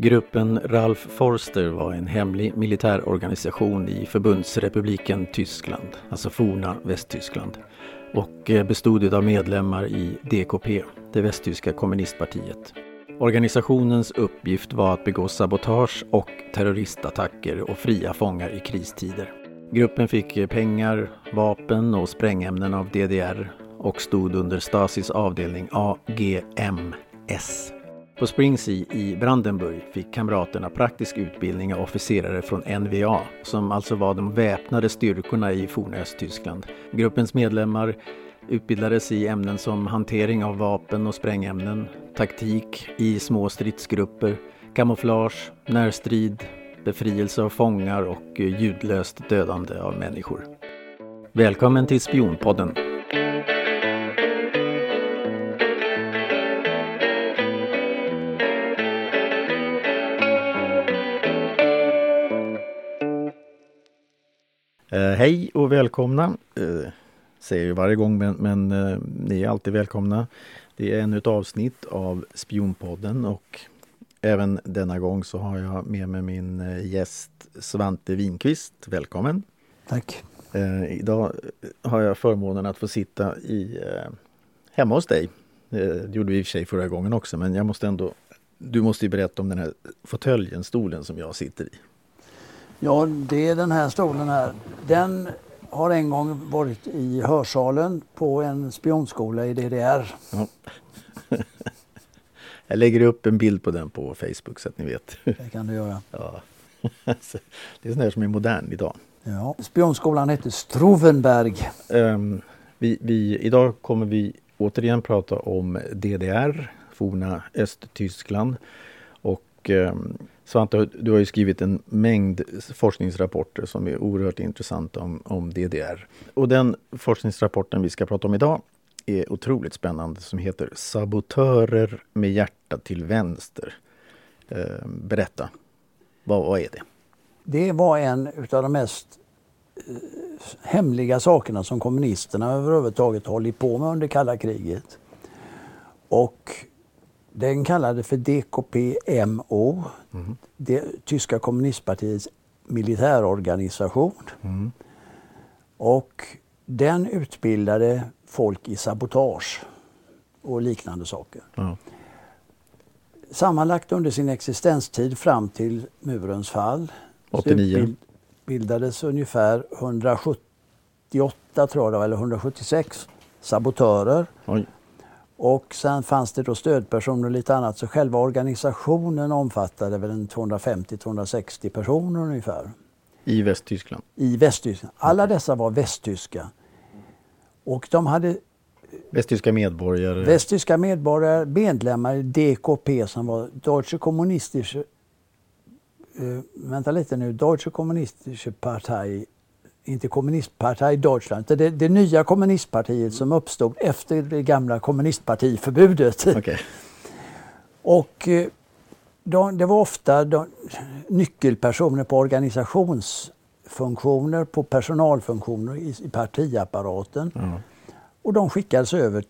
Gruppen Ralf Forster var en hemlig militärorganisation i Förbundsrepubliken Tyskland, alltså forna Västtyskland, och bestod av medlemmar i DKP, det västtyska kommunistpartiet. Organisationens uppgift var att begå sabotage och terroristattacker och fria fångar i kristider. Gruppen fick pengar, vapen och sprängämnen av DDR och stod under Stasis avdelning AGMS. På Springsee i Brandenburg fick kamraterna praktisk utbildning av officerare från NVA, som alltså var de väpnade styrkorna i forna Östtyskland. Gruppens medlemmar utbildades i ämnen som hantering av vapen och sprängämnen, taktik i små stridsgrupper, kamouflage, närstrid, befrielse av fångar och ljudlöst dödande av människor. Välkommen till Spionpodden! Hej och välkomna, säger jag varje gång, men ni är alltid välkomna. Det är ännu ett avsnitt av Spionpodden och även denna gång så har jag med mig min gäst Svante Winqvist. Välkommen. Tack. Idag har jag förmånen att få sitta hemma hos dig. Det gjorde vi i och för sig förra gången också, men du måste ju berätta om den här fåtöljen, stolen som jag sitter i. Ja, det är den här stolen här. Den har en gång varit i hörsalen på en spionskola i DDR. Ja. Jag lägger upp en bild på den på Facebook så att ni vet. Det kan du göra. Ja. Det är sån här som är modern idag. Ja. Spionskolan heter Strovenberg. Idag kommer vi återigen prata om DDR, forna Östtyskland. Och Svante, du har ju skrivit en mängd forskningsrapporter som är oerhört intressanta om DDR. Och den forskningsrapporten vi ska prata om idag är otroligt spännande, som heter Sabotörer med hjärta till vänster. Berätta, vad är det? Det var en av de mest hemliga sakerna som kommunisterna överhuvudtaget hållit på med under kalla kriget. Och den kallade för DKPMO, det tyska kommunistpartiets militärorganisation. Mm. Och den utbildade folk i sabotage och liknande saker. Ja. Sammanlagt under sin existenstid fram till murens fall 89. Bildades ungefär 178 eller 176 sabotörer. Oj. Och sen fanns det då stödpersoner och lite annat, så själva organisationen omfattade väl 250-260 personer ungefär. I Västtyskland? I Västtyskland. Alla dessa var västtyska. Och de hade västtyska medborgare, medlemmar i DKP som var Deutsche Kommunistische Partei, inte kommunistparti i Deutschland. Det nya kommunistpartiet som uppstod efter det gamla kommunistpartiförbudet. Okay. Och det var ofta nyckelpersoner på organisationsfunktioner, på personalfunktioner i partiapparaten. Mm. Och de skickades över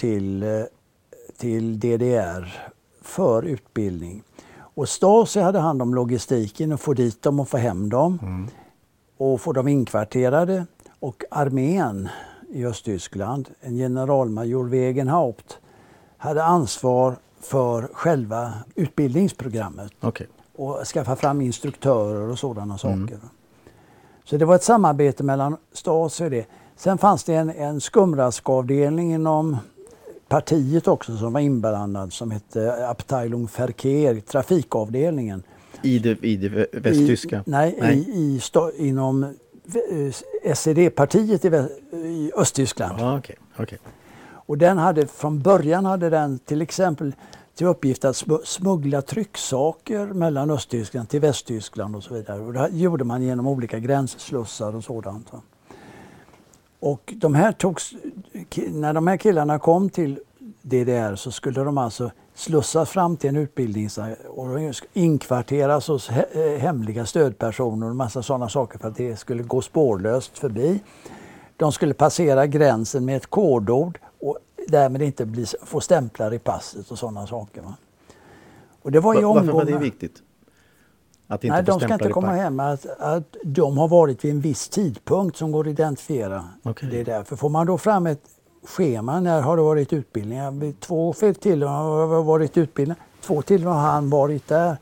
till DDR för utbildning. Och Stasi hade hand om logistiken och få dit dem och få hem dem. Mm. Och få dem inkvarterade, och armén i Östtyskland, en generalmajor Wegenhaupt, hade ansvar för själva utbildningsprogrammet. Okay. Och skaffa fram instruktörer och sådana saker. Mm. Så det var ett samarbete mellan Stasi och det. Sen fanns det en skumraskavdelning inom partiet också som var inblandad, som hette Abteilung Verkehr, trafikavdelningen. I det västtyska? Inom SED-partiet i Östtyskland. Ah, okay. Och den hade från början till exempel till uppgift att smuggla trycksaker mellan Östtyskland till Västtyskland och så vidare. Och det gjorde man genom olika gränsslussar och sådant. Och de här när de här killarna kom till DDR så skulle de alltså slussas fram till en utbildning och inkvarteras hos hemliga stödpersoner och massa sådana saker för att det skulle gå spårlöst förbi. De skulle passera gränsen med ett kodord och därmed inte få stämplar i passet och sådana saker. Och det var i omgångar. Varför var det viktigt? Att inte de ska inte komma hem. Att de har varit vid en viss tidpunkt som går att identifiera. Okay. Det är därför. Får man då fram ett schema, när har det varit utbildningar? 2 tillfällen har varit utbildningar. 2 tillfällen har han varit där.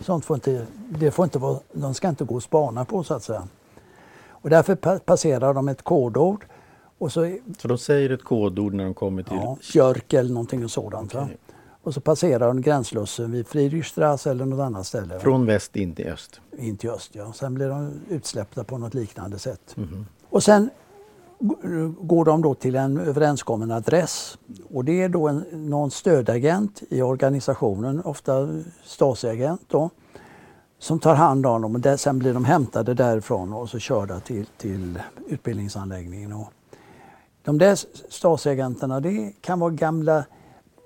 Sånt får inte, det får inte vara, de ska inte gå och spana på, så att säga. Och därför passerar de ett kodord. Och så de säger ett kodord när de kommer till? Ja, Körk eller någonting sådant. Okay. Och så passerar de gränslussen vid Friedrichstraße eller något annat ställe. Från väst in till öst? In till öst, ja. Sen blir de utsläppta på något liknande sätt. Mm-hmm. Och sen går de då till en överenskommen adress. Och det är då någon stödagent i organisationen, ofta Stasi-agent då, som tar hand om dem. Och sen blir de hämtade därifrån och så körda till utbildningsanläggningen. Och de där Stasi-agenterna, det kan vara gamla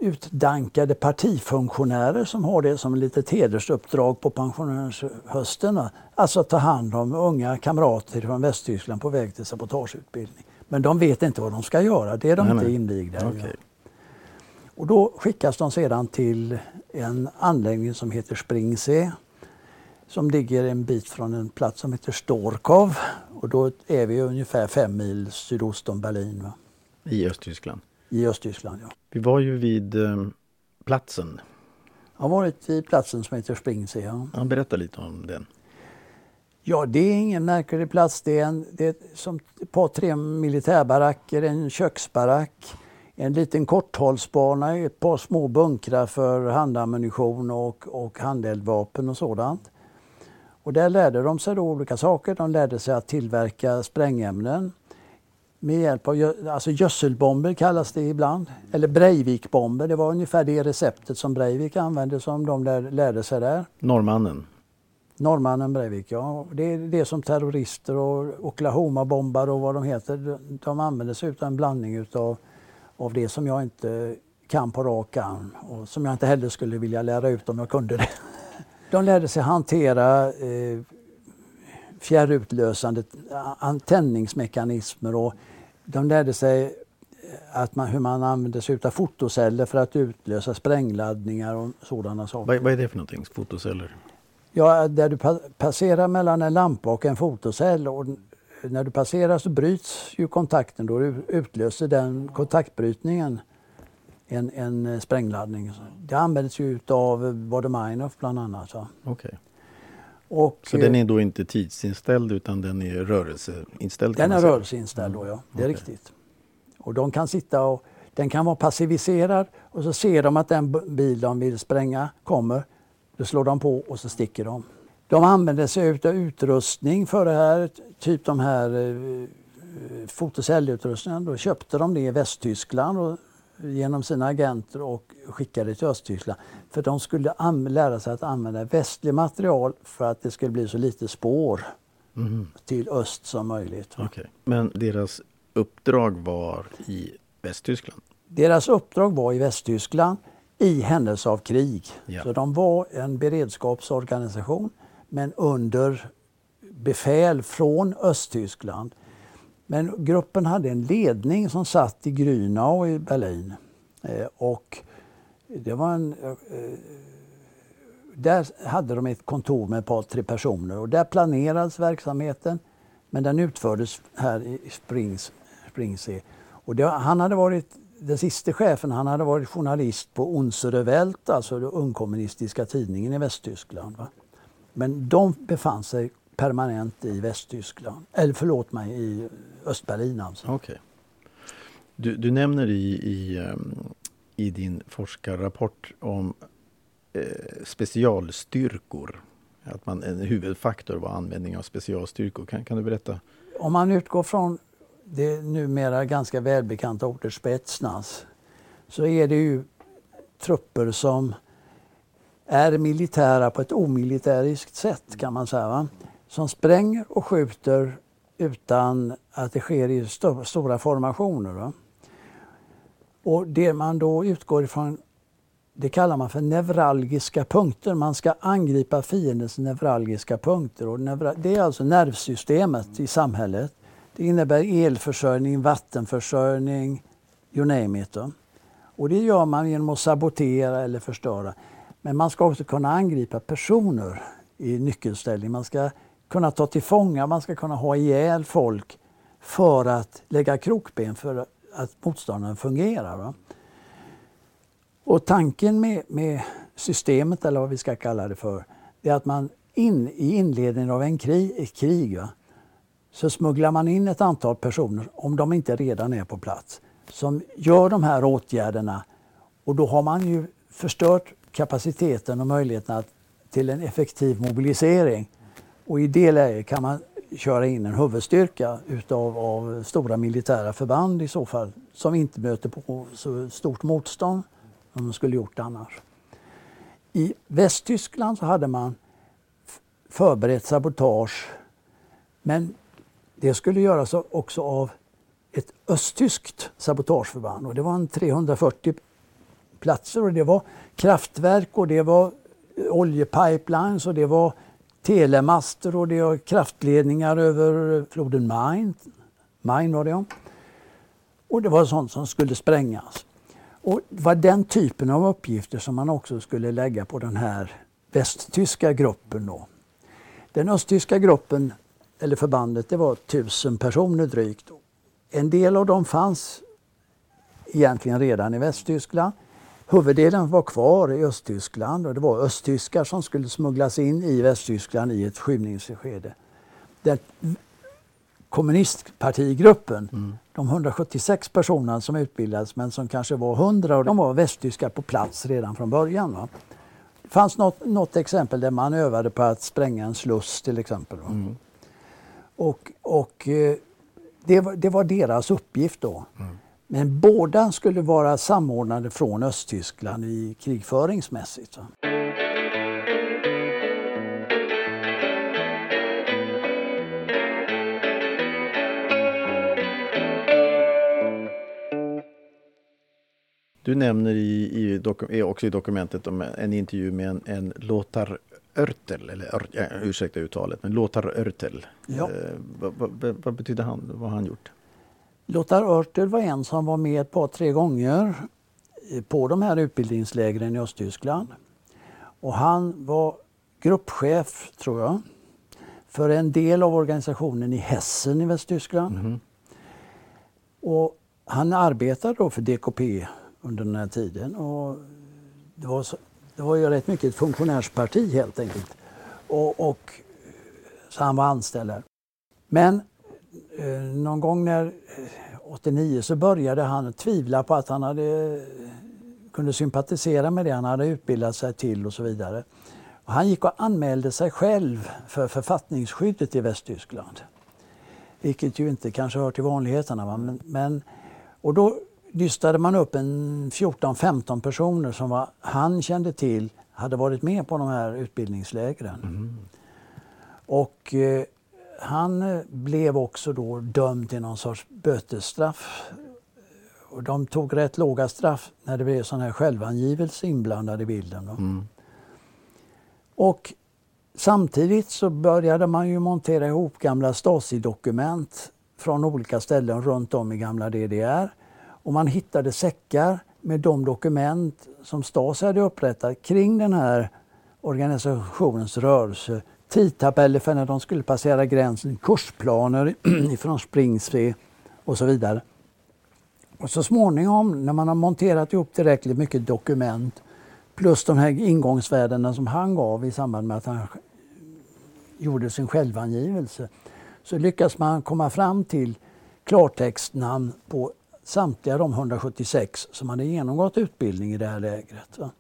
utdankade partifunktionärer som har det som litet hedersuppdrag på pensionärshösterna. Alltså att ta hand om unga kamrater från Västtyskland på väg till sabotageutbildning. Men de vet inte vad de ska göra, det är de inte invigda. Okay. Och då skickas de sedan till en anläggning som heter Springsee, som ligger en bit från en plats som heter Storkow. Och då är vi ungefär 5 mil sydost om Berlin. Va? I Östtyskland? I Östtyskland, ja. Vi var ju vid platsen. Jag har varit vid platsen som heter Springsee. Ja. Ja, berätta lite om den. Ja, det är ingen märklig plats. Det är som ett par 3 militärbaracker, en köksbarack, en liten korthållsbana, ett par små bunkrar för handammunition och handeldvapen och sådant. Och där lärde de sig då olika saker. De lärde sig att tillverka sprängämnen. Med hjälp av gödselbomber kallas det ibland. Eller Breivikbomber. Det var ungefär det receptet som Breivik använde som de lärde sig där. Norrmannen Breivik, ja. Det är det som terrorister och Oklahoma-bombar och vad de heter. De använder sig av en blandning av det som jag inte kan på rak arm. Och som jag inte heller skulle vilja lära ut om jag kunde det. De lärde sig hantera fjärrutlösande antändningsmekanismer, och de lärde sig hur man använder sig av fotoceller för att utlösa sprängladdningar och sådana saker. Vad är det för någonting, fotoceller? Ja, där du passerar mellan en lampa och en fotocell, och när du passerar så bryts ju kontakten, då utlöser den kontaktbrytningen en sprängladdning. Det används ju av Bodemeinhof bland annat. Okej. Okay. Så den är då inte tidsinställd utan den är rörelseinställd? Den är rörelseinställd då, ja. Det är riktigt. Och de kan sitta och den kan vara passiviserad, och så ser de att den bil de vill spränga kommer. Då slår de på och så sticker de. De använder sig av utrustning för det här, typ de här fotocellutrustningen. Då köpte de det i Västtyskland och genom sina agenter och skickade till Östtyskland. För de skulle lära sig att använda västlig material för att det skulle bli så lite spår till öst som möjligt. Okay. Men deras uppdrag var i Västtyskland? Deras uppdrag var i Västtyskland i händelse av krig. Ja. Så de var en beredskapsorganisation men under befäl från Östtyskland. Men gruppen hade en ledning som satt i Grünau i Berlin. Och det var där hade de ett kontor med ett par, 3 personer. Och där planerades verksamheten, men den utfördes här i Springsee. Och den sista chefen, han hade varit journalist på Unsere Welt, alltså den ungkommunistiska tidningen i Västtyskland. Va? Men de befann sig permanent i Västtyskland. Eller förlåt mig, i Östberlin alltså. Okej. Du nämner i din forskarrapport om specialstyrkor. Att en huvudfaktor var användning av specialstyrkor. Kan du berätta? Om man utgår från det numera ganska välbekanta ordet Spetsnaz, så är det ju trupper som är militära på ett omilitäriskt sätt, kan man säga, va? Som spränger och skjuter utan att det sker i stora formationer. Va? Och det man då utgår ifrån, det kallar man för nevralgiska punkter. Man ska angripa fiendens nevralgiska punkter. Och det är alltså nervsystemet i samhället. Det innebär elförsörjning, vattenförsörjning, you name it. Då. Och det gör man genom att sabotera eller förstöra. Men man ska också kunna angripa personer i nyckelställning. Man ska kunna ta till fånga, man ska kunna ha ihjäl folk för att lägga krokben för att motståndaren fungerar. Va? Och tanken med systemet, eller vad vi ska kalla det för, är att man i inledningen av ett krig va, så smugglar man in ett antal personer, om de inte redan är på plats, som gör de här åtgärderna, och då har man ju förstört kapaciteten och möjligheten till en effektiv mobilisering. Och i det läget kan man köra in en huvudstyrka av stora militära förband i så fall, som inte möter på så stort motstånd som de skulle gjort annars. I Västtyskland så hade man förberett sabotage, men det skulle göras också av ett östtyskt sabotageförband, och det var en 340 platser, och det var kraftverk, och det var oljepipelines, och det var telemaster, och det var kraftledningar över floden Main var det om. Och det var sånt som skulle sprängas. Och det var den typen av uppgifter som man också skulle lägga på den här västtyska gruppen då. Den östtyska gruppen, eller förbandet, det var 1000 personer drygt. En del av dem fanns egentligen redan i Västtyskland. Huvuddelen var kvar i Östtyskland, och det var östtyskar som skulle smugglas in i Västtyskland i ett skymningsskede. Den kommunistpartigruppen, de 176 personerna som utbildades, men som kanske var 100, och de var västtyskar på plats redan från början. Va? Det fanns något exempel där man övade på att spränga en sluss till exempel. Va? Mm. Och det var deras uppgift då. Mm. Men båda skulle vara samordnade från Östtyskland i krigföringsmässigt. Du nämner också i dokumentet om en intervju med en Lothar Örtel, ursäkta uttalet, men Lothar Örtel. Ja. Vad betyder han? Vad har han gjort? Lothar Örtel var en som var med ett par, tre gånger på de här utbildningslägren i Östtyskland. Och han var gruppchef, tror jag, för en del av organisationen i Hessen i Västtyskland. Mm. Och han arbetade då för DKP under den här tiden. Och det var ju rätt mycket ett funktionärsparti helt enkelt. Och så han var anställd där. Men någon gång när 89 så började han tvivla på att han kunde sympatisera med det han hade utbildat sig till och så vidare. Och han gick och anmälde sig själv för författningsskyddet i Västtyskland. Vilket ju inte kanske hör till vanligheterna. Va? Och då dystade man upp en 14-15 personer som han kände till hade varit med på de här utbildningslägren. Mm. Och han blev också då dömd till någon sorts bötesstraff. Och de tog rätt låga straff när det blev sån här självangivelse inblandad i bilden. Då. Mm. Och samtidigt så började man ju montera ihop gamla Stasi-dokument från olika ställen runt om i gamla DDR. Och man hittade säckar med de dokument som Stasi hade upprättat kring den här organisationens rörelse. Tidtabeller för när de skulle passera gränsen, kursplaner från Springsee och så vidare. Och så småningom, när man har monterat ihop tillräckligt mycket dokument plus de här ingångsvärdena som han gav i samband med att han gjorde sin självangivelse, så lyckas man komma fram till klartextnamn på samtliga de 176 som hade genomgått utbildning i det här lägret. Va?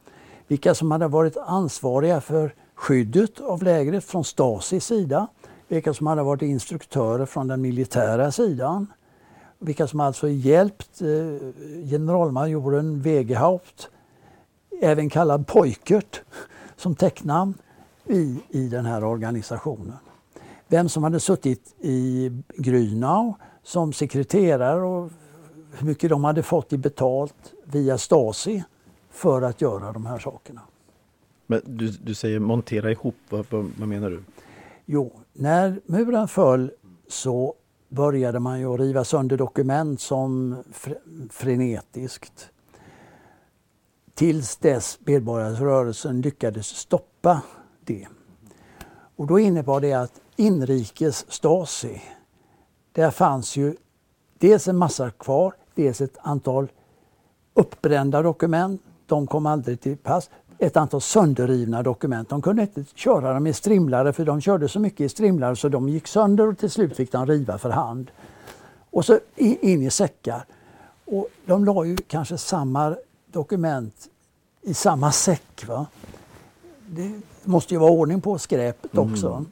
Vilka som hade varit ansvariga för skyddet av lägret från Stasis sida, vilka som hade varit instruktörer från den militära sidan, vilka som alltså hjälpt generalmajoren Wegehaupt, även kallad Pojkert som tecknamn, i den här organisationen. Vem som hade suttit i Grünau som sekreterare och hur mycket de hade fått i betalt via Stasi för att göra de här sakerna. Men du säger montera ihop, vad menar du? Jo, när muren föll så började man ju riva sönder dokument som frenetiskt. Tills dess medborgarrörelsen lyckades stoppa det. Och då innebar det att inrikes Stasi, där fanns ju dels en massa kvar, dels ett antal uppbrända dokument, de kom aldrig till pass, ett antal sönderrivna dokument. De kunde inte köra dem i strimlare, för de körde så mycket i strimlare så de gick sönder och till slut fick de riva för hand. Och så in i säckar. Och de la ju kanske samma dokument i samma säck, va? Det måste ju vara ordning på skräpet också. Mm.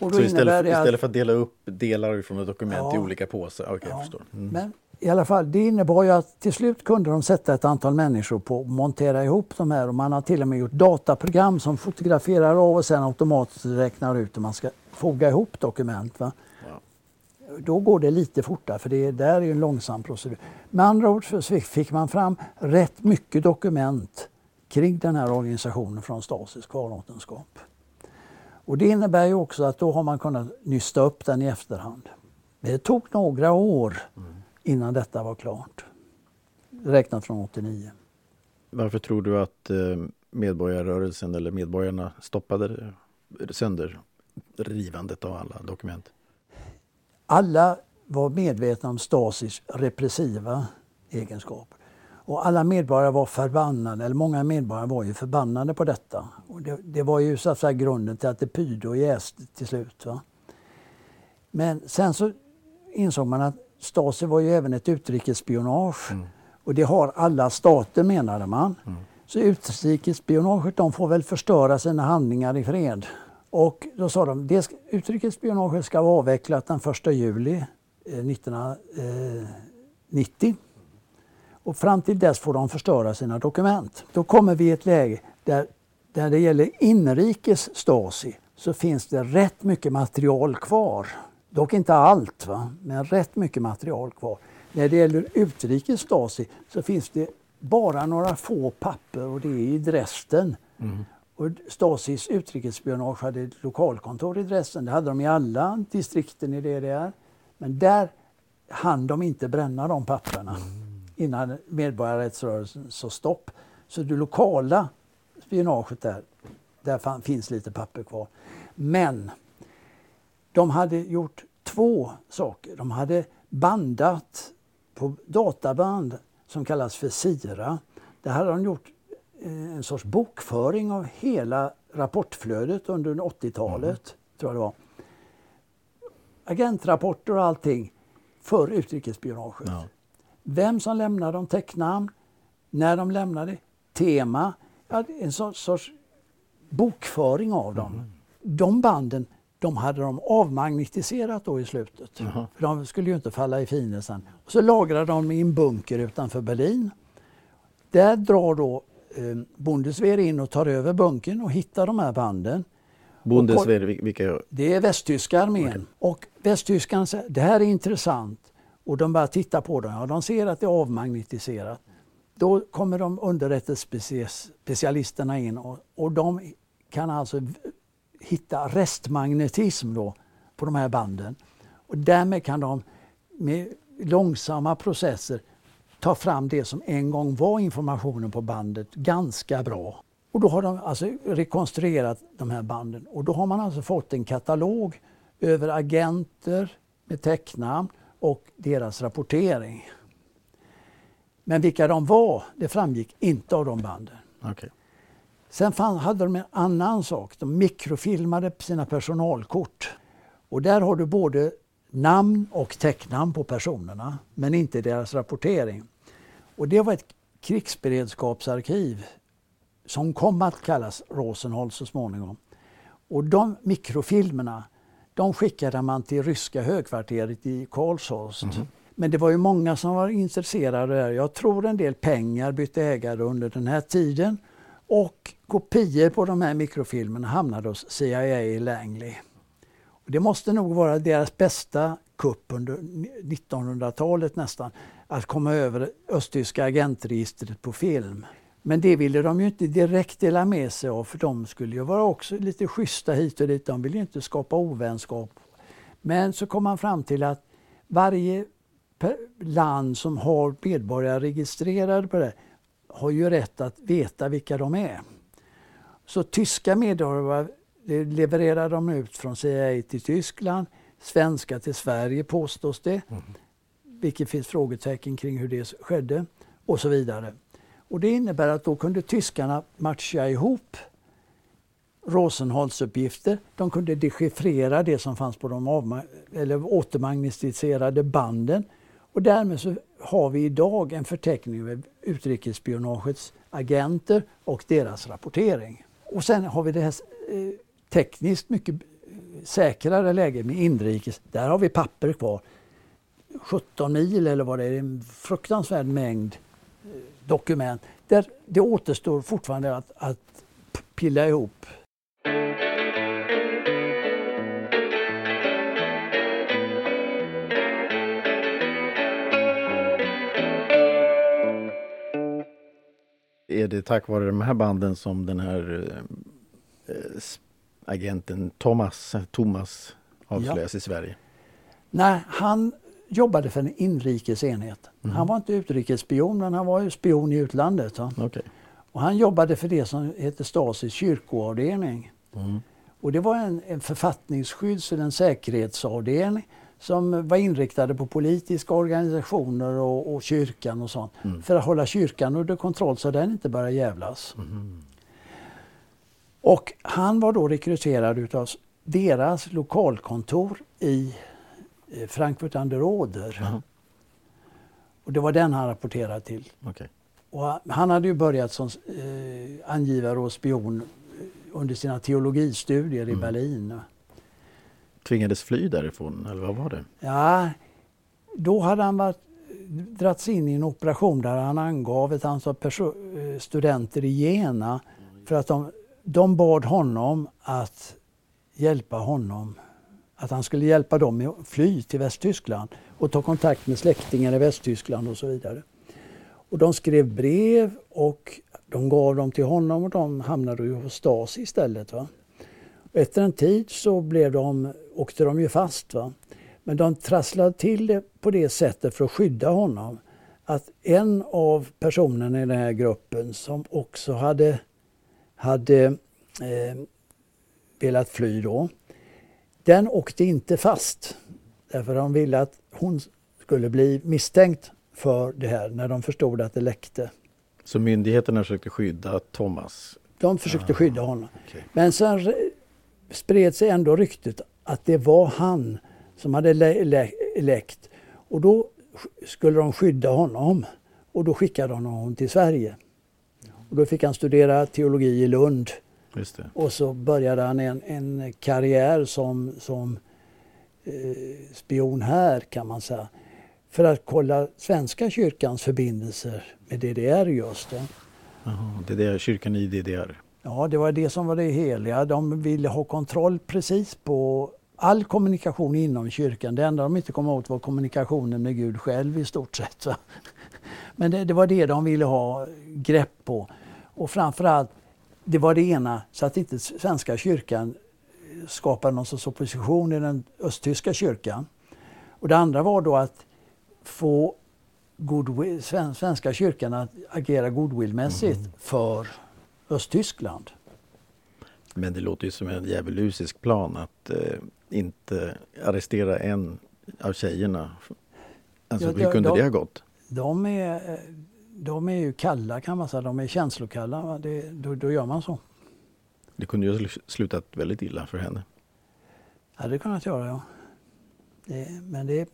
Och då så istället för att dela upp delar från ett dokument i olika påsar? Okej, jag förstår. Mm. Men i alla fall, det innebar ju att till slut kunde de sätta ett antal människor på och montera ihop de här. Och man har till och med gjort dataprogram som fotograferar av och sen automatiskt räknar ut om man ska foga ihop dokument, va? Då går det lite fortare, för det där är ju en långsam procedur. Med andra ord så fick man fram rätt mycket dokument kring den här organisationen från Stasis kvarlåtenskap. Och det innebär ju också att då har man kunnat nysta upp den i efterhand. Det tog några år innan detta var klart, räknat från 89. Varför tror du att medborgarrörelsen eller medborgarna stoppade sönder rivandet av alla dokument? Alla var medvetna om Stasis repressiva egenskaper. Och alla medborgare var förbannade, eller många medborgare var ju förbannade på detta. Och det var ju så att säga grunden till att det pyrde och jäste till slut, va? Men sen så insåg man att Stasi var ju även ett utrikesspionage. Mm. Och det har alla stater, menade man. Mm. Så utrikesspionaget, de får väl förstöra sina handlingar i fred. Och då sa de att utrikesspionaget ska vara avvecklat den 1 juli 1990. Och fram till dess får de förstöra sina dokument. Då kommer vi i ett läge där det gäller inrikes Stasi så finns det rätt mycket material kvar. Dock inte allt, va? Men rätt mycket material kvar. När det gäller utrikes Stasi så finns det bara några få papper och det är i Dresden. Mm. Och Stasis utrikesspionage hade ett lokalkontor i Dresden. Det hade de i alla distrikten i DDR. Men där hann de inte bränna de papperna innan medborgarrättsrörelsen så stopp. Så det lokala spionaget där finns lite papper kvar. Men de hade gjort två saker. De hade bandat på databand som kallas för Sira. Det hade de gjort en sorts bokföring av hela rapportflödet under 80-talet, tror jag det var. Agentrapporter och allting för utrikesspionaget. Ja. Vem som lämnade dem, tecknamn, när de lämnade, tema, en sorts bokföring av dem. Mm. De banden, de hade de avmagnetiserat då i slutet. Mm. För de skulle ju inte falla i finelsen. Och så lagrade de i en bunker utanför Berlin. Där drar då Bundeswehr in och tar över bunkern och hittar de här banden. Bundeswehr, vilka? Det är västtyska armén. Okay. Och västtyskan säger, det här är intressant. Och de bara tittar på dem. Ja, de ser att det är avmagnetiserat. Då kommer de underrättelsespecialisterna in och de kan alltså hitta restmagnetism då på de här banden. Och därmed kan de med långsamma processer ta fram det som en gång var informationen på bandet ganska bra. Och då har de alltså rekonstruerat de här banden. Och då har man alltså fått en katalog över agenter med tecknamn och deras rapportering. Men vilka de var, det framgick inte av de banden. Okay. Sen hade de en annan sak. De mikrofilmade sina personalkort. Och där har du både namn och tecknamn på personerna, men inte deras rapportering. Och det var ett krigsberedskapsarkiv som kom att kallas Rosenholm så småningom. Och de mikrofilmerna, de skickade man till ryska högkvarteret i Karlsholst. Mm-hmm. Men det var ju många som var intresserade där. Jag tror en del pengar bytte ägare under den här tiden. Och kopior på de här mikrofilmerna hamnade hos CIA i Langley. Det måste nog vara deras bästa kupp under 1900-talet nästan, att komma över östtyska agentregistret på film. Men det ville de ju inte direkt dela med sig av, för de skulle ju vara också lite schyssta hit och dit. De ville ju inte skapa ovänskap. Men så kom man fram till att varje land som har medborgare registrerade på det har ju rätt att veta vilka de är. Så tyska medborgare Det levererade de ut från CIA till Tyskland, svenska till Sverige påstås det. Mm. Vilket finns frågetecken kring hur det skedde och så vidare. Och det innebär att då kunde tyskarna matcha ihop Rosenholms uppgifter. De kunde dechiffrera det som fanns på de återmagnetiserade banden. Och därmed så har vi idag en förteckning över utrikesspionagets agenter och deras rapportering. Och sen har vi det här tekniskt mycket säkrare läge med inrikes. Där har vi papper kvar. 17 mil eller vad det är, en fruktansvärd mängd dokument. Där det återstår fortfarande att pilla ihop. Är det tack vare de här banden som den här agenten Thomas avslöjas i Sverige? Nej, han jobbade för en inrikesenhet. Mm. Han var inte utrikesspion, men han var ju spion i utlandet. Okay. Och han jobbade för det som heter Stasis kyrkoavdelning. Mm. Och det var en författningsskydds- eller en säkerhetsavdelning som var inriktade på politiska organisationer och kyrkan och sånt. Mm. För att hålla kyrkan under kontroll så den inte började jävlas. Mm. Och han var då rekryterad utav deras lokalkontor i Frankfurt an der Oder. Mm. Och det var den han rapporterade till. Okay. Och han hade ju börjat som angivare och spion under sina teologistudier i Berlin. Tvingades fly därifrån, eller vad var det? Ja, då hade han dragits in i en operation där han angav ett antal studenter i Jena för att de bad honom att hjälpa honom. Att han skulle hjälpa dem att fly till Västtyskland och ta kontakt med släktingar i Västtyskland och så vidare. Och de skrev brev och de gav dem till honom och de hamnade ju hos Stasi istället. Va? Och efter en tid så åkte de ju fast. Va? Men de trasslade till det på det sättet för att skydda honom. Att en av personerna i den här gruppen som också hade velat fly då. Den åkte inte fast, därför de ville att hon skulle bli misstänkt för det här när de förstod att det läckte. Så myndigheterna försökte skydda Thomas? De försökte skydda honom. Okay. Men sen spred sig ändå ryktet att det var han som hade läckt. Och då skulle de skydda honom och då skickade de honom till Sverige. Och då fick han studera teologi i Lund. Just det. Och så började han en karriär som spion här kan man säga. För att kolla svenska kyrkans förbindelser med DDR just då. Jaha, DDR, kyrkan i DDR. Ja, det var det som var det heliga. De ville ha kontroll precis på all kommunikation inom kyrkan. Det enda de inte kom åt var kommunikationen med Gud själv i stort sett. Va? Men det var det de ville ha grepp på. Och framförallt det var det ena, så att inte svenska kyrkan skapade någon sorts opposition i den östtyska kyrkan. Och det andra var då att få goodwill, svenska kyrkan att agera goodwillmässigt för Östtyskland. Men det låter ju som en djävulusisk plan att inte arrestera en av tjejerna. Alltså, ja, hur kunde det ha gått? De är ju kalla kan man säga, de är känslokalla, då gör man så. Det kunde ju ha slutat väldigt illa för henne. Ja, det kunde jag göra, ja. Men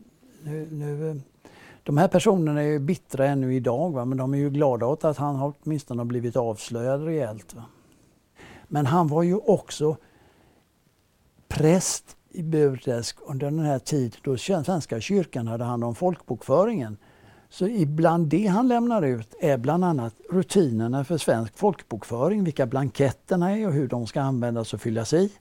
de här personerna är ju bittra ännu idag, va? Men de är ju glada åt att han har åtminstone blivit avslöjad rejält. Va? Men han var ju också präst i Burträsk under den här tiden då svenska kyrkan hade hand om folkbokföringen. Så ibland det han lämnar ut är bland annat rutinerna för svensk folkbokföring, vilka blanketterna är och hur de ska användas och fyllas i.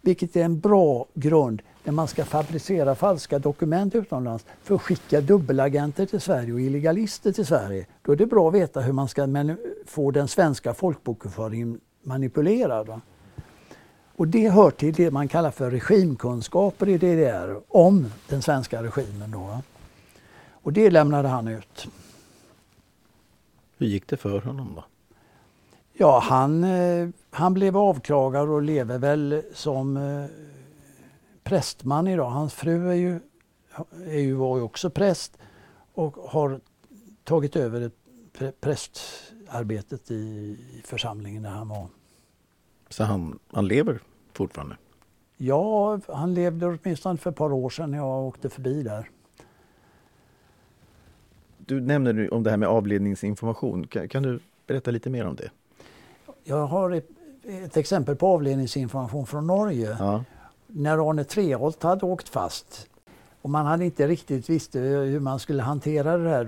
Vilket är en bra grund när man ska fabricera falska dokument utomlands för att skicka dubbelagenter till Sverige och illegalister till Sverige. Då är det bra att veta hur man ska få den svenska folkbokföringen manipulerad. Va? Och det hör till det man kallar för regimkunskaper i DDR om den svenska regimen då. Va? Och det lämnade han ut. Hur gick det för honom då? Ja, han blev avklagad och lever väl som prästman idag. Hans fru var ju också präst och har tagit över prästarbetet i församlingen där han var. Så han lever fortfarande? Ja, han levde åtminstone för ett par år sedan när jag åkte förbi där. Du nämnde nu om det här med avledningsinformation. Kan du berätta lite mer om det? Jag har ett exempel på avledningsinformation från Norge. Ja. När Arne Treholt hade åkt fast och man hade inte riktigt visste hur man skulle hantera det här,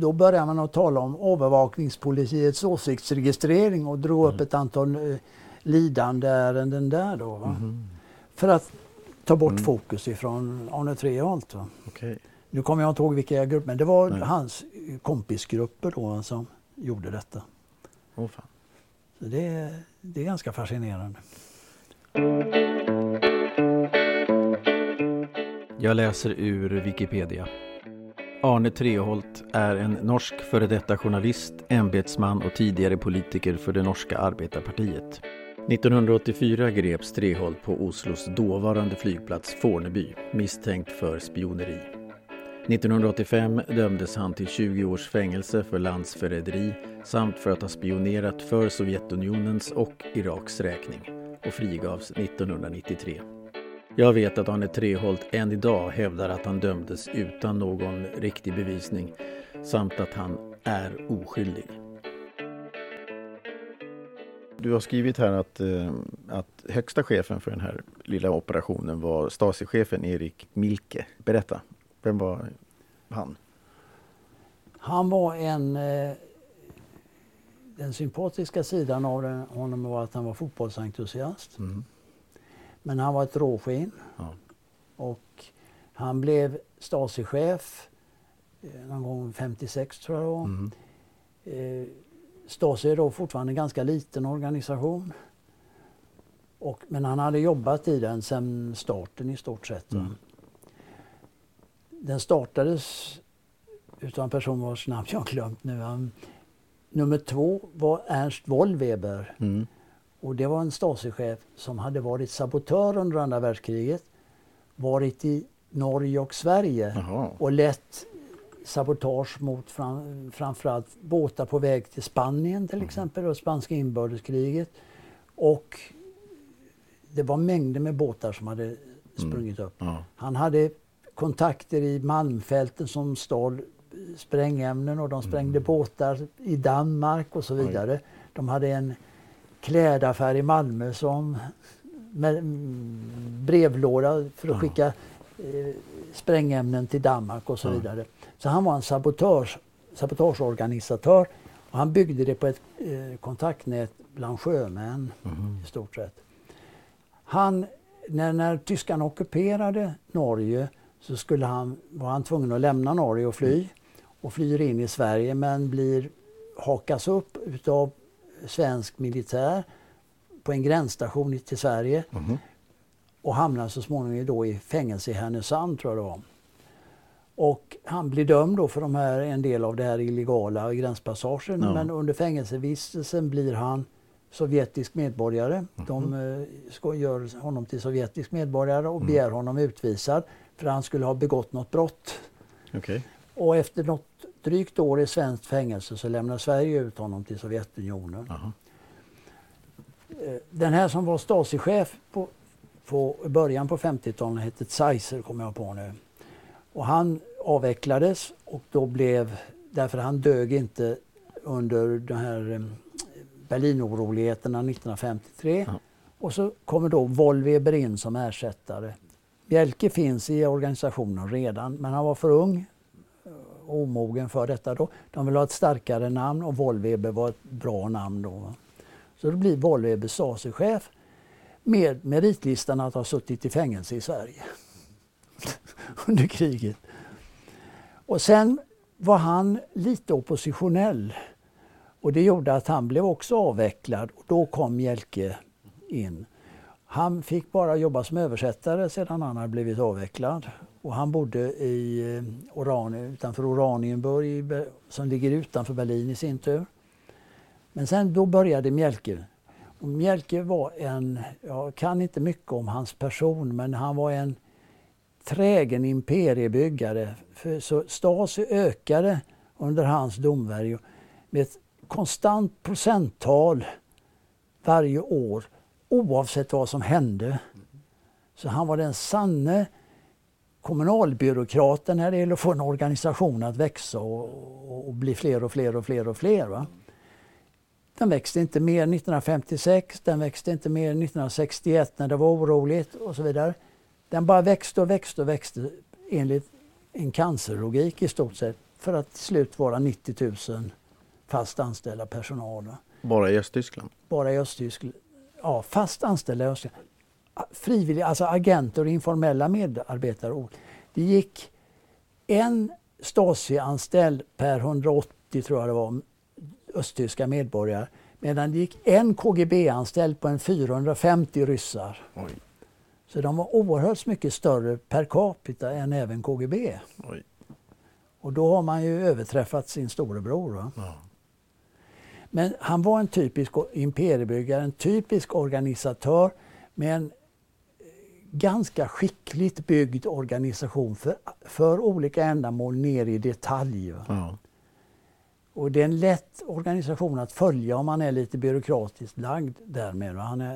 då började man att tala om övervakningspolitiets åsiktsregistrering och drog upp ett antal lidande ärenden där då. Va? Mm. För att ta bort fokus ifrån Arne Treholt. Okay. Nu kommer jag inte ihåg vilka grupper, men det var hans kompisgrupper då som gjorde detta. Åh fan. Så det är ganska fascinerande. Jag läser ur Wikipedia. Arne Treholt är en norsk före detta journalist, ämbetsman och tidigare politiker för det norska arbetarpartiet. 1984 greps Treholt på Oslos dåvarande flygplats Forneby, misstänkt för spioneri. 1985 dömdes han till 20 års fängelse för landsförräderi samt för att ha spionerat för Sovjetunionens och Iraks räkning och frigavs 1993. Jag vet att Arne Treholt än idag hävdar att han dömdes utan någon riktig bevisning samt att han är oskyldig. Du har skrivit här att högsta chefen för den här lilla operationen var Stasi-chefen Erich Mielke. Berätta, vem var han? Han var den sympatiska sidan av honom var att han var fotbollsentusiast. Mm. Men han var ett råskin. Ja. Och han blev Stasi-chef någon gång 56 tror jag. Mm. Stasi är då fortfarande en ganska liten organisation. Men han hade jobbat i den sedan starten i stort sett. Mm. Den startades utan en person vars namn jag har glömt nu. Nummer 2 var Ernst Wollweber. Mm. Och det var en Stasi-chef som hade varit sabotör under andra världskriget. Varit i Norge och Sverige. Aha. Och lett sabotage mot framförallt båtar på väg till Spanien till exempel och spanska inbördeskriget. Och det var mängder med båtar som hade sprungit upp. Ja. Han hade kontakter i Malmfälten som stal sprängämnen och de sprängde båtar i Danmark och så vidare. Oj. De hade en klädaffär i Malmö som med brevlåda för att skicka sprängämnen till Danmark och så vidare. Så han var en sabotageorganisatör och han byggde det på ett kontaktnät bland sjömän i stort sett. Han, när tyskarna ockuperade Norge så var han tvungen att lämna Norge och flyr in i Sverige men hakas upp utav svensk militär på en gränsstation till Sverige och hamnar så småningom då i fängelse i Härnösand tror jag det var. Och han blir dömd då för en del av det här illegala gränspassagen men under fängelsevistelsen blir han sovjetisk medborgare. De gör honom till sovjetisk medborgare och begär honom utvisad för han skulle ha begått något brott. Okay. Och efter något drygt år i svenskt fängelse så lämnar Sverige ut honom till Sovjetunionen. Den här som var Stasi-chef på början på 50-talet hette Zeiser kommer jag på nu. Och han avvecklades och då därför han dög inte under de här Berlin-oroligheterna 1953. Ja. Och så kommer då Wollweber in som ersättare. Mielke finns i organisationen redan men han var för ung och omogen för detta då. De ville ha ett starkare namn och Wollweber var ett bra namn då. Så det blir Wollweber Stasi-chef med meritlistan att ha suttit i fängelse i Sverige under kriget. Och sen var han lite oppositionell och det gjorde att han blev också avvecklad och då kom Mielke in. Han fick bara jobba som översättare sedan han hade blivit avvecklad och han bodde utanför Oranienburg som ligger utanför Berlin i sin tur. Men sen då började Mielke. Och Mielke var en, jag kan inte mycket om hans person, men han var en trägen imperiebyggare. För så Stasi ökade under hans domvärjo med ett konstant procenttal varje år, oavsett vad som hände. Så han var den sanne kommunalbyråkraten när det gäller att få en organisation att växa och bli fler och fler. Va? Den växte inte mer 1956, den växte inte mer 1961 när det var oroligt och så vidare. Den bara växte enligt en cancerlogik i stort sett, för att till slut vara 90 000 fast anställda personal. Bara i Östtyskland? Bara i Östtyskland. Ja, fast anställda i Östtyskland. Frivilliga, alltså agenter och informella medarbetare. Det gick en Stasi-anställd per 180, tror jag det var, östtyska medborgare. Medan det gick en KGB-anställd på en 450 ryssar. Oj. Så de var oerhört mycket större per capita än även KGB. Oj. Och då har man ju överträffat sin storebror. Va? Ja. Men han var en typisk imperiebyggare, en typisk organisatör med en ganska skickligt byggd organisation för olika ändamål ner i detalj. Va? Ja. Och det är en lätt organisation att följa om man är lite byråkratiskt lagd därmed. Han är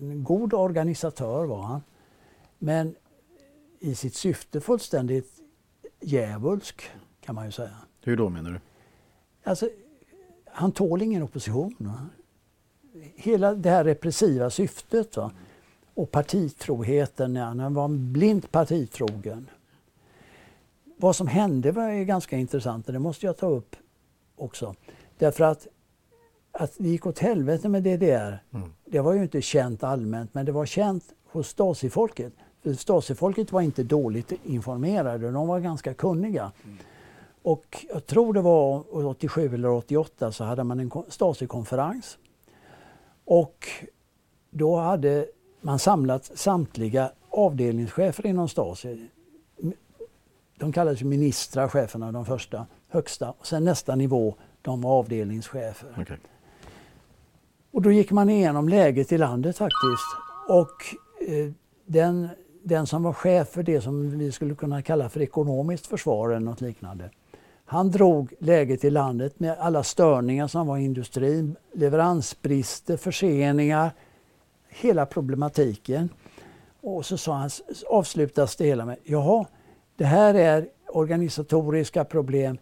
en god organisatör var han. Men i sitt syfte fullständigt djävulsk, kan man ju säga. Hur då menar du? Alltså, han tål ingen opposition. Va? Hela det här repressiva syftet, va? Och partitroheten, ja, han var blind partitrogen. Vad som hände var ju ganska intressant, och det måste jag ta upp också. Därför att det gick åt helvete med DDR, det var ju inte känt allmänt, men det var känt hos Stasi-folket. För Stasi-folket var inte dåligt informerade, de var ganska kunniga. Och jag tror det var 87 eller 88 så hade man en Stasi-konferens. Och då hade man samlat samtliga avdelningschefer inom Stasi. De kallades ju ministrar, cheferna, de första, högsta. Och sen nästa nivå, de var avdelningschefer. Okay. Och då gick man igenom läget i landet faktiskt. Och den som var chef för det som vi skulle kunna kalla för ekonomiskt försvar eller något liknande. Han drog läget i landet med alla störningar som var i industrin, leveransbrister, förseningar, hela problematiken. Och så sa han, avslutas det hela med, jaha, det här är organisatoriska problem.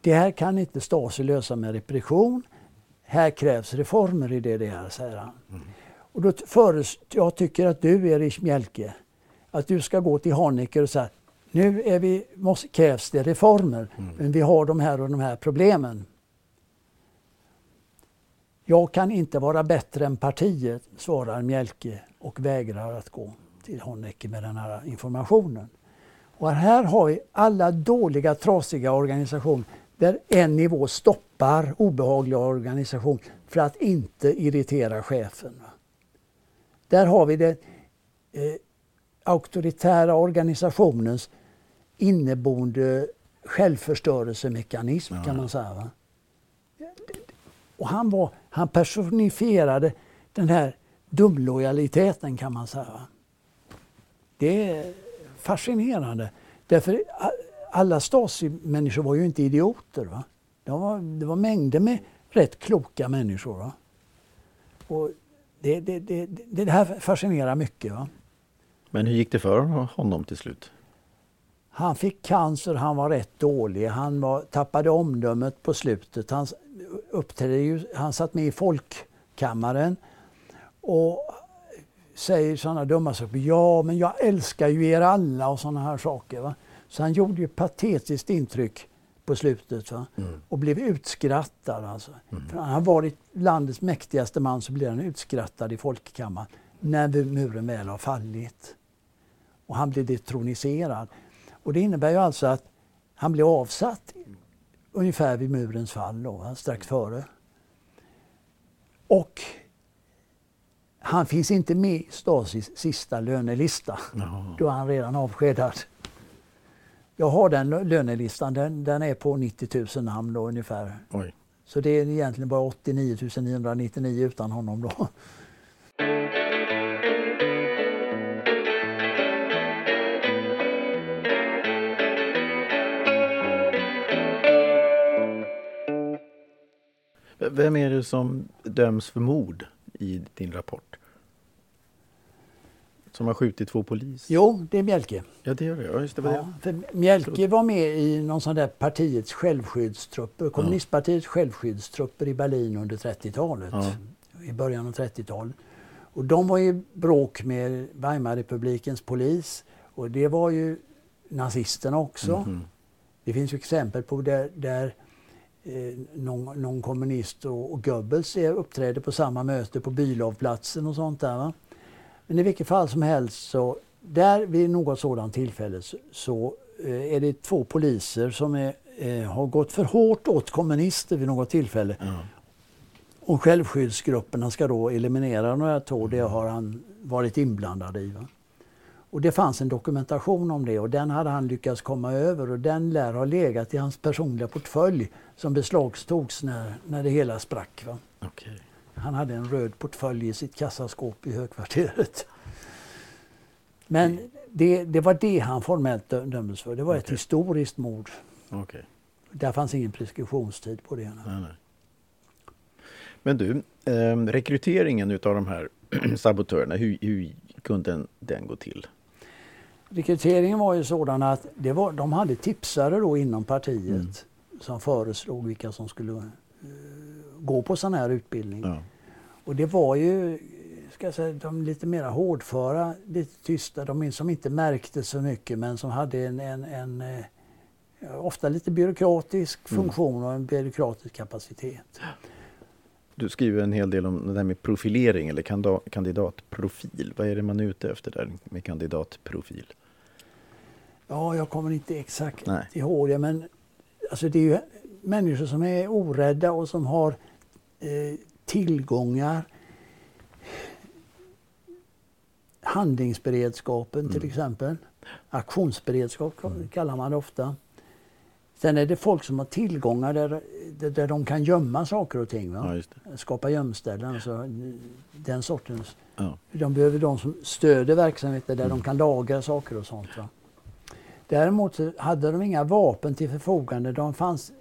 Det här kan inte Stasi lösa med repression. Här krävs reformer i DDR, säger han. Mm. Och då jag tycker att du, Erich Mielke, att du ska gå till Honecker och säga, nu krävs det reformer, men vi har de här och de här problemen. Jag kan inte vara bättre än partiet, svarar Mielke och vägrar att gå till Honecker med den här informationen. Och här har vi alla dåliga, trasiga organisationer där en nivå stoppar obehagliga organisation för att inte irritera chefen. Där har vi det auktoritära organisationens inneboende självförstörelsemekanism, kan man säga. Va? Och han personifierade den här dumlojaliteten, kan man säga. Va? Det är fascinerande. Därför alla Stasi-människor var ju inte idioter. Va? Det var mängder med rätt kloka människor. Va? Och det här fascinerar mycket. Va? Men hur gick det för honom till slut? Han fick cancer, han var rätt dålig, tappade omdömet på slutet. Han satt med i folkkammaren och säger sådana dumma saker. Ja, men jag älskar ju er alla och sådana här saker. Va? Så han gjorde ju patetiskt intryck på slutet. Va? Mm. Och blev utskrattad. Alltså. Mm. För han varit landets mäktigaste man, så blev han utskrattad i folkkammaren när muren väl har fallit. Och han blev detroniserad. Och det innebär ju alltså att han blev avsatt ungefär vid murens fall, då, strax före. Och han finns inte med i Stasis sista lönelista. Jaha. Då är han redan avskedad. Jag har den lönelistan, den är på 90 000 namn då, ungefär. Oj. Så det är egentligen bara 89 999 utan honom då. Vem är det som döms för mord i din rapport? Som har skjutit 2 polis? Jo, det är Mielke. Ja, det är det. Ja, just det, ja, för Mielke var med i någon sån där partiets självskyddstrupper, kommunistpartiets självskyddstrupper i Berlin under 30-talet. Ja. I början av 30-talet. Och de var ju bråk med Weimarrepublikens polis. Och det var ju nazisterna också. Mm-hmm. Det finns ju exempel på där någon kommunist och Goebbels uppträder på samma möte på Bühlovplatsen och sånt där, va? Men i vilket fall som helst så där vid något sådant tillfälle så är det 2 poliser som har gått för hårt åt kommunister vid något tillfälle. Mm. Och självskyddsgrupperna ska då eliminera några tåg, det har han varit inblandad i, va? Och det fanns en dokumentation om det och den hade han lyckats komma över och den lär ha legat i hans personliga portfölj som beslagstogs när det hela sprack, va? Okay. Han hade en röd portfölj i sitt kassaskåp i högkvarteret. Men det var det han formellt dömdes för. Det var ett historiskt mord. Okay. Där fanns ingen preskriptionstid på det. Nej. Men du, rekryteringen utav de här sabotörerna, hur kunde den gå till? Rekryteringen var ju sådan att de hade tipsare då inom partiet som föreslog vilka som skulle gå på sån här utbildning. Ja. Och det var ju, ska jag säga, de lite mera hårdföra, lite tysta, de som inte märkte så mycket men som hade en ofta lite byråkratisk funktion och en byråkratisk kapacitet. Du skriver en hel del om det där med profilering eller kandidatprofil. Vad är det man är ute efter där med kandidatprofil? Ja, jag kommer inte exakt ihåg det, men alltså det är ju människor som är orädda och som har tillgångar. Handlingsberedskapen till exempel. Aktionsberedskap kallar man det ofta. Sen är det folk som har tillgångar där de kan gömma saker och ting. Va? Ja, just det. Skapa gömställen, alltså, den sortens. Ja. De behöver de som stöder verksamheter där de kan lagra saker och sånt. Va? Däremot så hade de inga vapen till förfogande. De fanns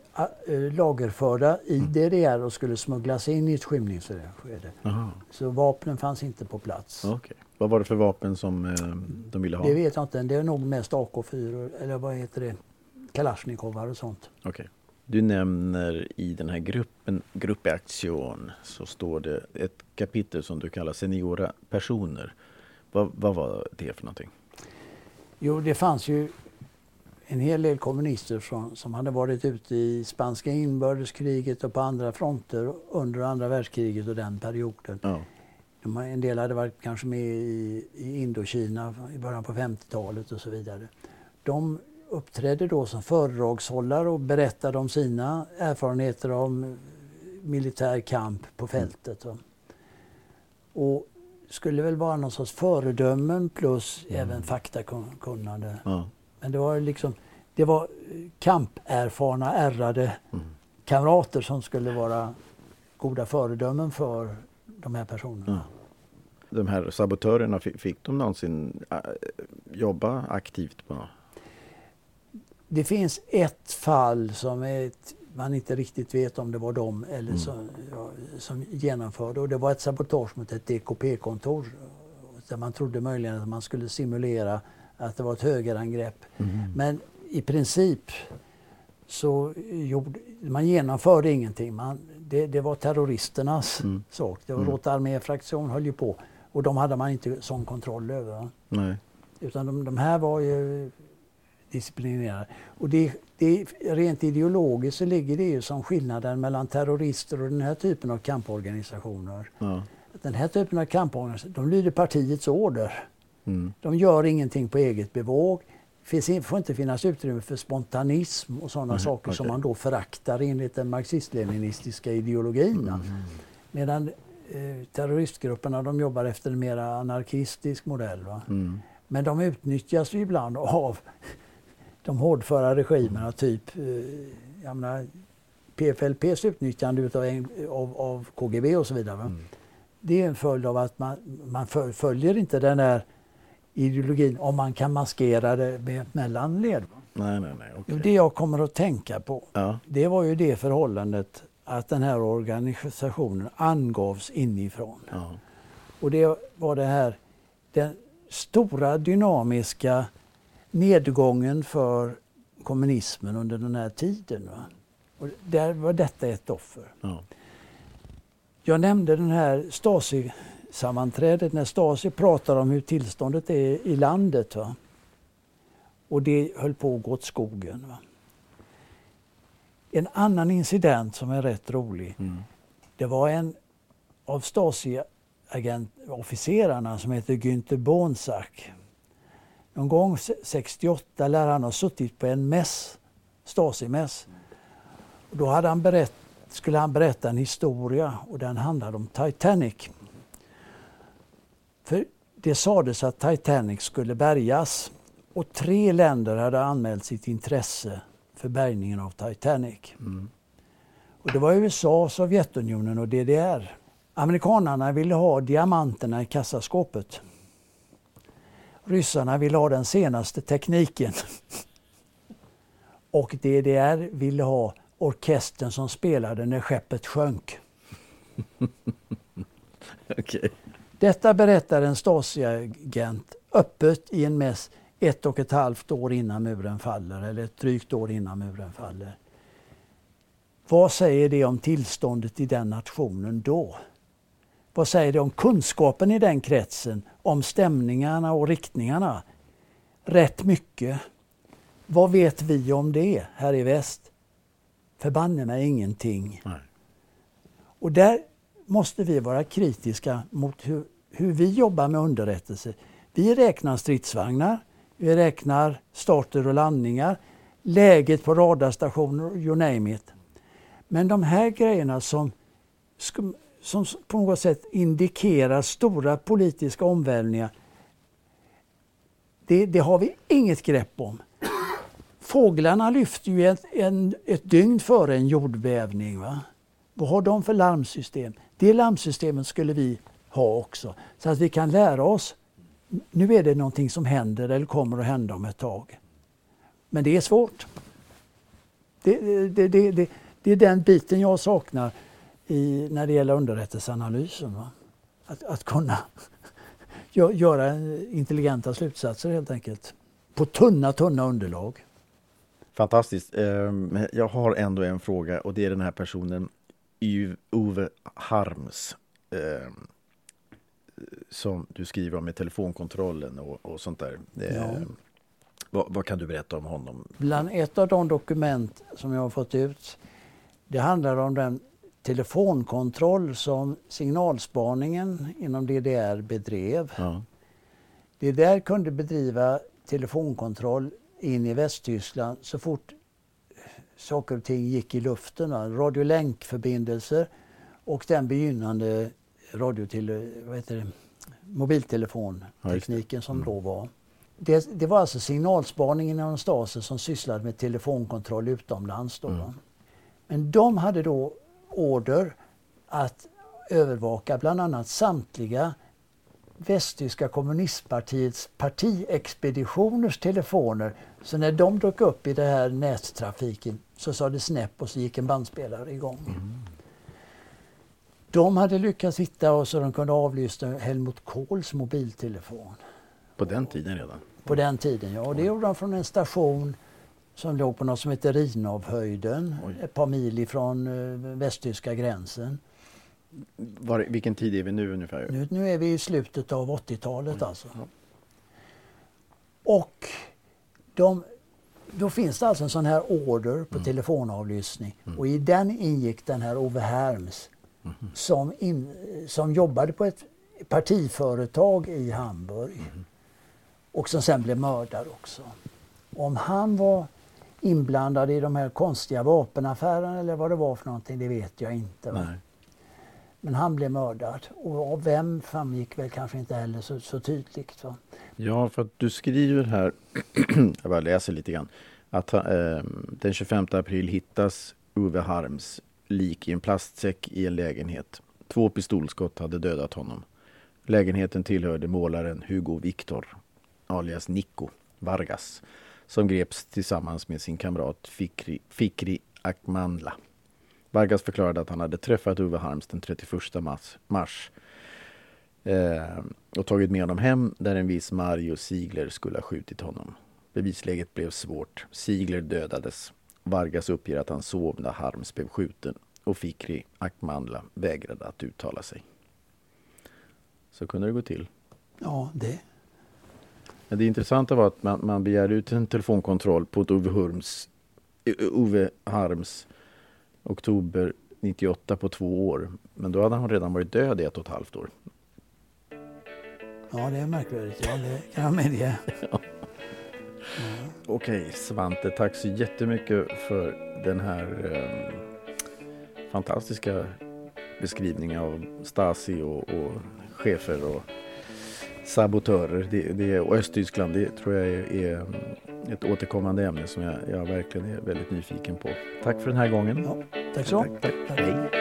lagerförda i DDR och skulle smugglas in i ett skymningsskede. Så vapnen fanns inte på plats. Okay. Vad var det för vapen som de ville ha? Det vet jag inte. Det är nog mest AK4 eller vad heter det? Kalashnikovare och sånt. Okay. Du nämner i den här gruppen, Gruppeaktion, så står det ett kapitel som du kallar seniora personer. Vad var det för någonting? Jo, det fanns ju en hel del kommunister som hade varit ute i spanska inbördeskriget och på andra fronter under andra världskriget och den perioden. Ja. En del hade varit kanske med i Indokina i början på 50-talet och så vidare. De uppträdde då som föredragshållare och berättade om sina erfarenheter om militär kamp på fältet. Och skulle väl vara någon sorts föredömen plus även faktakunnande. Ja. Men det var liksom, det var kamperfarna, ärrade kamrater som skulle vara goda föredömen för de här personerna. Ja. De här sabotörerna, fick de någonsin jobba aktivt på? Det finns ett fall som man inte riktigt vet om det var de eller som genomförde. Och det var ett sabotage mot ett DKP-kontor där man trodde möjligen att man skulle simulera att det var ett högerangrepp. Men i princip så man genomförde ingenting. Det var terroristernas sak. Det var Rote arméfraktion höll ju på. Och de hade man inte sån kontroll över. Nej. Utan de här var ju disciplinerade. Och det rent ideologiskt så ligger det ju som skillnaden mellan terrorister och den här typen av kamporganisationer. Ja. Den här typen av kamporganisationer, de lyder partiets order. De gör ingenting på eget bevåg. Det får inte finnas utrymme för spontanism och sådana saker som man då föraktar enligt den marxist-leninistiska ideologin. Medan terroristgrupperna, de jobbar efter en mer anarkistisk modell. Va? Men de utnyttjas ju ibland av de hårdföra regimerna, typ jag menar, PFLPs utnyttjande av KGB och så vidare. Mm. Det är en följd av att man följer inte den här ideologin om man kan maskera det med ett mellanled. Nej, okay. Det jag kommer att tänka på, ja, det var ju det förhållandet att den här organisationen angavs inifrån. Ja. Och det var det här, den stora dynamiska nedgången för kommunismen under den här tiden. Va? Och där var detta ett offer. Ja. Jag nämnde den här Stasi-sammanträdet när Stasi pratade om hur tillståndet är i landet. Va? Och det höll på att gå åt skogen. Va? En annan incident som är rätt rolig. Mm. Det var en av Stasi-officerarna som heter Günther Bonsack. Någon gång 68 lär han ha suttit på en mäss, Stasi-mäss. Då hade han skulle han berätta en historia och den handlade om Titanic. För det sades att Titanic skulle bärgas och 3 länder hade anmält sitt intresse för bärgningen av Titanic. Mm. Och det var USA, Sovjetunionen och DDR. Amerikanerna ville ha diamanterna i kassaskåpet. Ryssarna ville ha den senaste tekniken. Och DDR ville ha orkestern som spelade när skeppet sjönk. Okay. Detta berättar en Stasi-agent öppet i en mäss 1,5 år innan muren faller, eller ett drygt år innan muren faller. Vad säger det om tillståndet i den nationen då? Vad säger det om kunskapen i den kretsen, om stämningarna och riktningarna? Rätt mycket. Vad vet vi om det här i väst? Förbanne mig ingenting. Nej. Och där måste vi vara kritiska mot hur vi jobbar med underrättelse. Vi räknar stridsvagnar, vi räknar starter och landningar, läget på radarstationer, you name it. Men de här grejerna som på något sätt indikerar stora politiska omvälvningar, det har vi inget grepp om. Fåglarna lyfter ju ett dygn före en jordbävning. Va? Vad har de för larmsystem? Det larmsystemet skulle vi ha också. Så att vi kan lära oss, nu är det någonting som händer eller kommer att hända om ett tag. Men det är svårt. Det är den biten jag saknar när det gäller underrättelseanalysen. Va? Att kunna göra intelligenta slutsatser helt enkelt. På tunna underlag. Fantastiskt. Jag har ändå en fråga och det är den här personen Uwe Harms som du skriver om i telefonkontrollen och sånt där. Ja. Vad kan du berätta om honom? Bland ett av de dokument som jag har fått ut, det handlar om den telefonkontroll som signalspaningen inom DDR bedrev. Ja. DDR kunde bedriva telefonkontroll in i Västtyskland så fort saker och ting gick i luften. Radiolänkförbindelser och den begynnande mobiltelefontekniken som då var. Det var alltså signalspaningen inom Stasi som sysslade med telefonkontroll utomlands då. Mm. Men de hade då order att övervaka bland annat samtliga västtyska kommunistpartiets partiexpeditioners telefoner. Så när de dök upp i den här nättrafiken så sa det snäpp och så gick en bandspelare igång. Mm. De hade lyckats hitta oss så de kunde avlyssna Helmut Kohls mobiltelefon. På den tiden redan? På den tiden, ja. Och det gjorde de från en station som låg på något som heter Rhinavhöjden. Ett par mil ifrån västtyska gränsen. Vilken tid är vi nu ungefär? Nu är vi i slutet av 80-talet. Oj, alltså. Ja. Och då finns det alltså en sån här order på telefonavlyssning. Mm. Och i den ingick den här Uwe Harms som jobbade på ett partiföretag i Hamburg. Mm. Och som sen blev mördad också. Om han var inblandad i de här konstiga vapenaffärerna eller vad det var för någonting, det vet jag inte. Nej. Men han blev mördad. Och av vem framgick väl kanske inte heller så tydligt. Va? Ja, för att du skriver här, jag bara läser lite grann, att den 25 april hittas Uwe Harms lik i en plastsäck i en lägenhet. 2 pistolskott hade dödat honom. Lägenheten tillhörde målaren Hugo Victor, alias Nico Vargas, som greps tillsammans med sin kamrat Fikri Akmanla. Vargas förklarade att han hade träffat Uwe Harms den 31 mars och tagit med honom hem där en viss Mario Ziegler skulle ha skjutit honom. Bevisläget blev svårt. Ziegler dödades. Vargas uppger att han sov när Harms blev skjuten och Fikri Akmanla vägrade att uttala sig. Så kunde det gå till. Ja, det. Men det intressanta var att man begärde ut en telefonkontroll på Uwe Harms oktober 98 på 2 år. Men då hade han redan varit död i 1,5 år. Ja, det är märkvärdigt. Ja, det kan jag medge. Ja. Okej, Svante, tack så jättemycket för den här fantastiska beskrivningen av Stasi och chefer och sabotörer och Östtyskland. Det tror jag är ett återkommande ämne som jag verkligen är väldigt nyfiken på. Tack för den här gången. Ja, tack så mycket. Hej.